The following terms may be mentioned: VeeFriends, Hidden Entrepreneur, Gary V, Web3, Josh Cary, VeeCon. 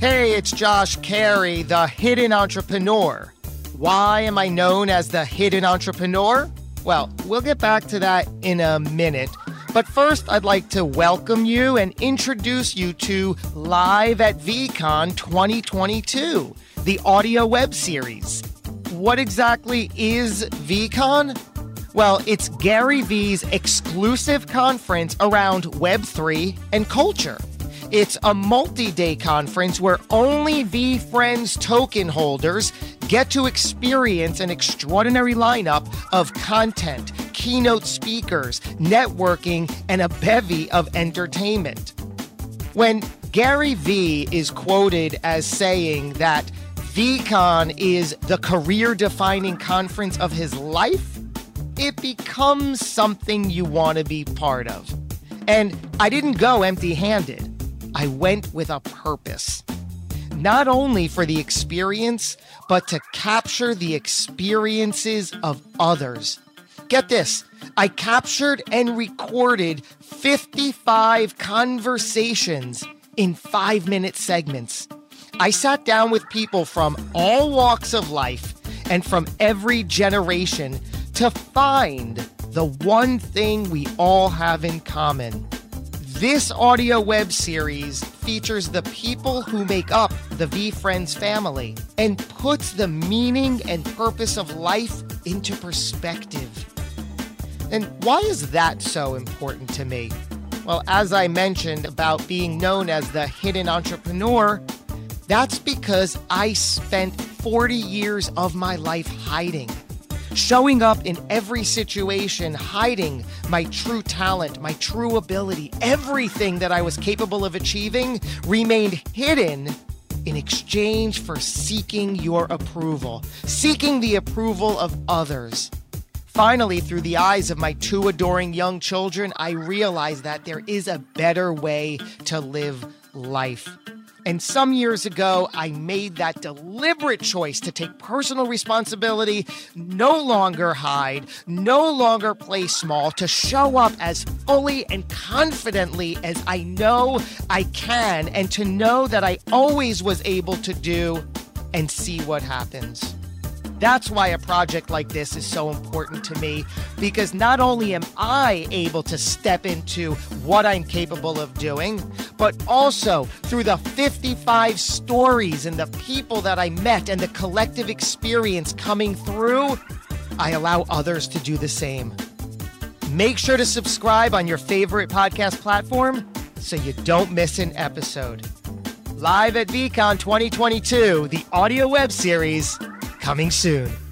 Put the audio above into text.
Hey, it's Josh Cary, the Hidden Entrepreneur. Why am I known as the Hidden Entrepreneur? Well, we'll get back to that in a minute. But first, I'd like to welcome you and introduce you to Live at VeeCon 2022, the audio web series. What exactly is VeeCon? Well, it's Gary V's exclusive conference around Web3 and culture. It's a multi-day conference where only VeeFriends token holders get to experience an extraordinary lineup of content, keynote speakers, networking, and a bevy of entertainment. When Gary V is quoted as saying that VeeCon is the career-defining conference of his life, it becomes something you want to be part of. And I didn't go empty-handed. I went with a purpose, not only for the experience, but to capture the experiences of others. Get this, I captured and recorded 55 conversations in 5-minute segments. I sat down with people from all walks of life and from every generation to find the one thing we all have in common. This audio web series features the people who make up the VeeFriends family and puts the meaning and purpose of life into perspective. And why is that so important to me? Well, as I mentioned about being known as the Hidden Entrepreneur, that's because I spent 40 years of my life hiding. Showing up in every situation, hiding my true talent, my true ability, everything that I was capable of achieving remained hidden in exchange for seeking your approval, seeking the approval of others. Finally, through the eyes of my 2 adoring young children, I realized that there is a better way to live life. And some years ago, I made that deliberate choice to take personal responsibility, no longer hide, no longer play small, to show up as fully and confidently as I know I can, and to know that I always was able to do and see what happens. That's why a project like this is so important to me, because not only am I able to step into what I'm capable of doing, but also through the 55 stories and the people that I met and the collective experience coming through, I allow others to do the same. Make sure to subscribe on your favorite podcast platform so you don't miss an episode. Live at VeeCon 2022, the audio web series, coming soon.